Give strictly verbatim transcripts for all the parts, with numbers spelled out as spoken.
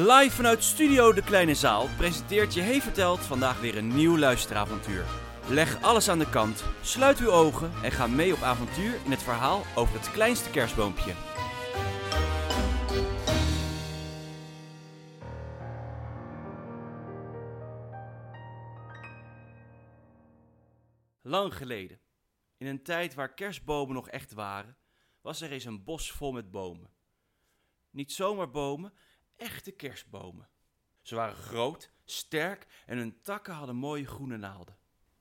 Live vanuit Studio De Kleine Zaal presenteert Je Hey Vertelt vandaag weer een nieuw luisteravontuur. Leg alles aan de kant, sluit uw ogen en ga mee op avontuur in het verhaal over het kleinste kerstboompje. Lang geleden, in een tijd waar kerstbomen nog echt waren, was er eens een bos vol met bomen. Niet zomaar bomen, echte kerstbomen. Ze waren groot, sterk en hun takken hadden mooie groene naalden.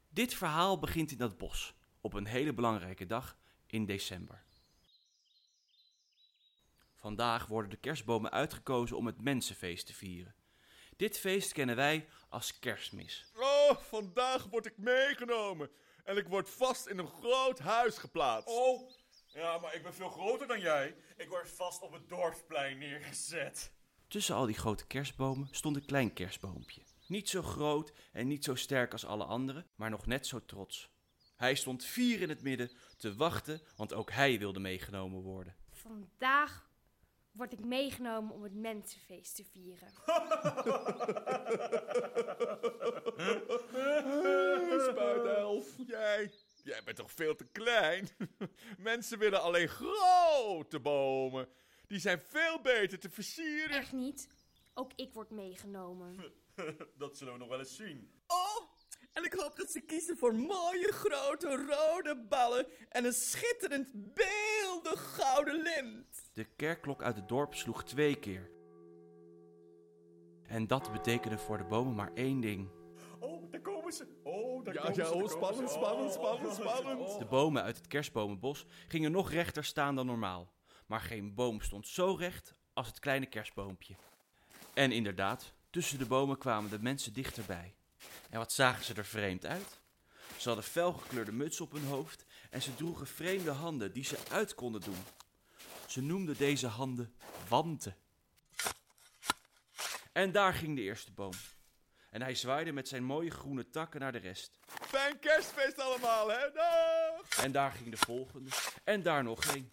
Dit verhaal begint in dat bos, op een hele belangrijke dag in december. Vandaag worden de kerstbomen uitgekozen om het mensenfeest te vieren. Dit feest kennen wij als kerstmis. Oh, vandaag word ik meegenomen en ik word vast in een groot huis geplaatst. Oh, ja, maar ik ben veel groter dan jij. Ik word vast op het dorpsplein neergezet. Tussen al die grote kerstbomen stond een klein kerstboompje. Niet zo groot en niet zo sterk als alle anderen, maar nog net zo trots. Hij stond fier in het midden te wachten, want ook hij wilde meegenomen worden. Vandaag word ik meegenomen om het mensenfeest te vieren. Spuitelf, jij, jij bent toch veel te klein? Mensen willen alleen grote bomen. Die zijn veel beter te versieren. Echt niet. Ook ik word meegenomen. Dat zullen we nog wel eens zien. Oh, en ik hoop dat ze kiezen voor mooie grote rode ballen en een schitterend beeldig gouden lint. De kerkklok uit het dorp sloeg twee keer. En dat betekende voor de bomen maar één ding. Oh, daar komen ze. Oh, daar ja, komen ja, ze. Ja, oh, spannend, spannend, spannend, spannend. De bomen uit het kerstbomenbos gingen nog rechter staan dan normaal. Maar geen boom stond zo recht als het kleine kerstboompje. En inderdaad, tussen de bomen kwamen de mensen dichterbij. En wat zagen ze er vreemd uit? Ze hadden felgekleurde mutsen op hun hoofd en ze droegen vreemde handen die ze uit konden doen. Ze noemden deze handen wanten. En daar ging de eerste boom. En hij zwaaide met zijn mooie groene takken naar de rest. Fijn kerstfeest allemaal, hè? Dag! En daar ging de volgende. En daar nog één.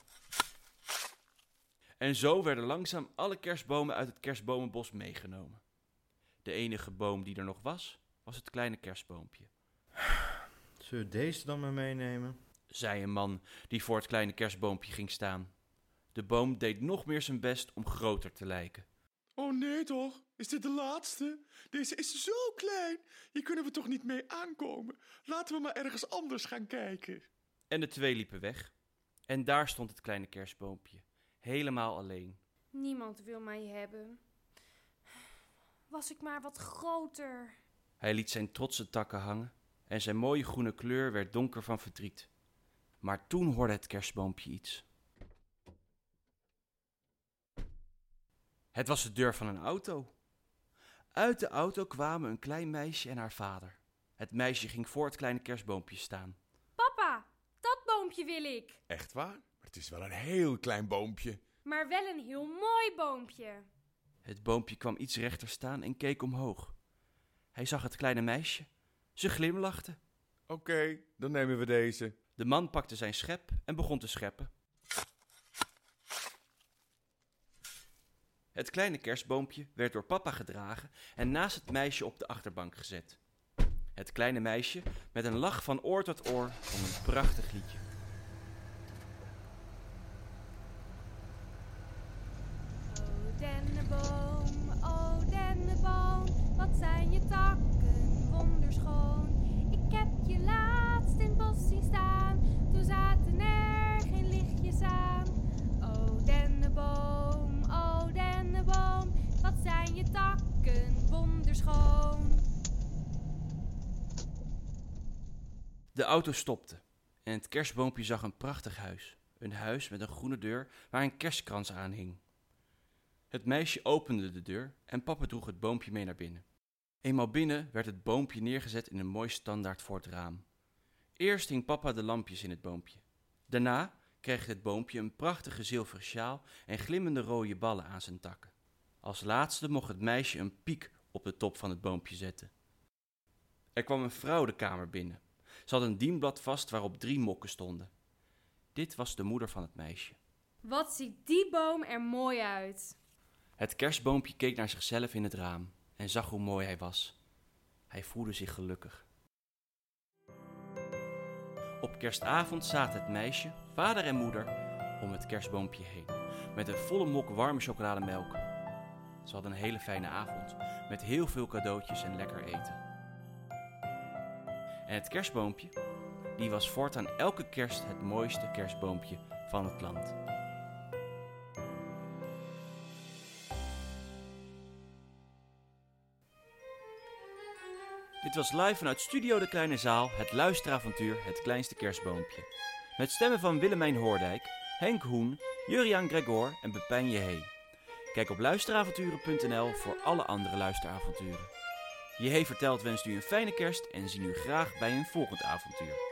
En zo werden langzaam alle kerstbomen uit het kerstbomenbos meegenomen. De enige boom die er nog was, was het kleine kerstboompje. Zullen we deze dan maar meenemen? Zei een man die voor het kleine kerstboompje ging staan. De boom deed nog meer zijn best om groter te lijken. Oh nee toch, is dit de laatste? Deze is zo klein, hier kunnen we toch niet mee aankomen. Laten we maar ergens anders gaan kijken. En de twee liepen weg. En daar stond het kleine kerstboompje. Helemaal alleen. Niemand wil mij hebben. Was ik maar wat groter. Hij liet zijn trotse takken hangen en zijn mooie groene kleur werd donker van verdriet. Maar toen hoorde het kerstboompje iets. Het was de deur van een auto. Uit de auto kwamen een klein meisje en haar vader. Het meisje ging voor het kleine kerstboompje staan. Papa, dat boompje wil ik. Echt waar? Het is wel een heel klein boompje. Maar wel een heel mooi boompje. Het boompje kwam iets rechter staan en keek omhoog. Hij zag het kleine meisje. Ze glimlachte. Oké, okay, dan nemen we deze. De man pakte zijn schep en begon te scheppen. Het kleine kerstboompje werd door papa gedragen en naast het meisje op de achterbank gezet. Het kleine meisje, met een lach van oor tot oor, zong een prachtig liedje. De auto stopte en het kerstboompje zag een prachtig huis. Een huis met een groene deur waar een kerstkrans aan hing. Het meisje opende de deur en papa droeg het boompje mee naar binnen. Eenmaal binnen werd het boompje neergezet in een mooi standaard voor het raam. Eerst hing papa de lampjes in het boompje. Daarna kreeg het boompje een prachtige zilveren sjaal en glimmende rode ballen aan zijn takken. Als laatste mocht het meisje een piek op de top van het boompje zetten. Er kwam een vrouw de kamer binnen. Ze had een dienblad vast waarop drie mokken stonden. Dit was de moeder van het meisje. Wat ziet die boom er mooi uit. Het kerstboompje keek naar zichzelf in het raam en zag hoe mooi hij was. Hij voelde zich gelukkig. Op kerstavond zaten het meisje, vader en moeder om het kerstboompje heen, met een volle mok warme chocolademelk. Ze hadden een hele fijne avond, met heel veel cadeautjes en lekker eten. En het kerstboompje, die was voortaan elke kerst het mooiste kerstboompje van het land. Dit was live vanuit Studio De Kleine Zaal, het luisteravontuur Het Kleinste Kerstboompje. Met stemmen van Willemijn Hoordijk, Henk Hoen, Jurian Gregor en Pepijn Jehee. Kijk op luisteravonturen punt n l voor alle andere luisteravonturen. Je Hey Vertelt wenst u een fijne kerst en zien u graag bij een volgend avontuur.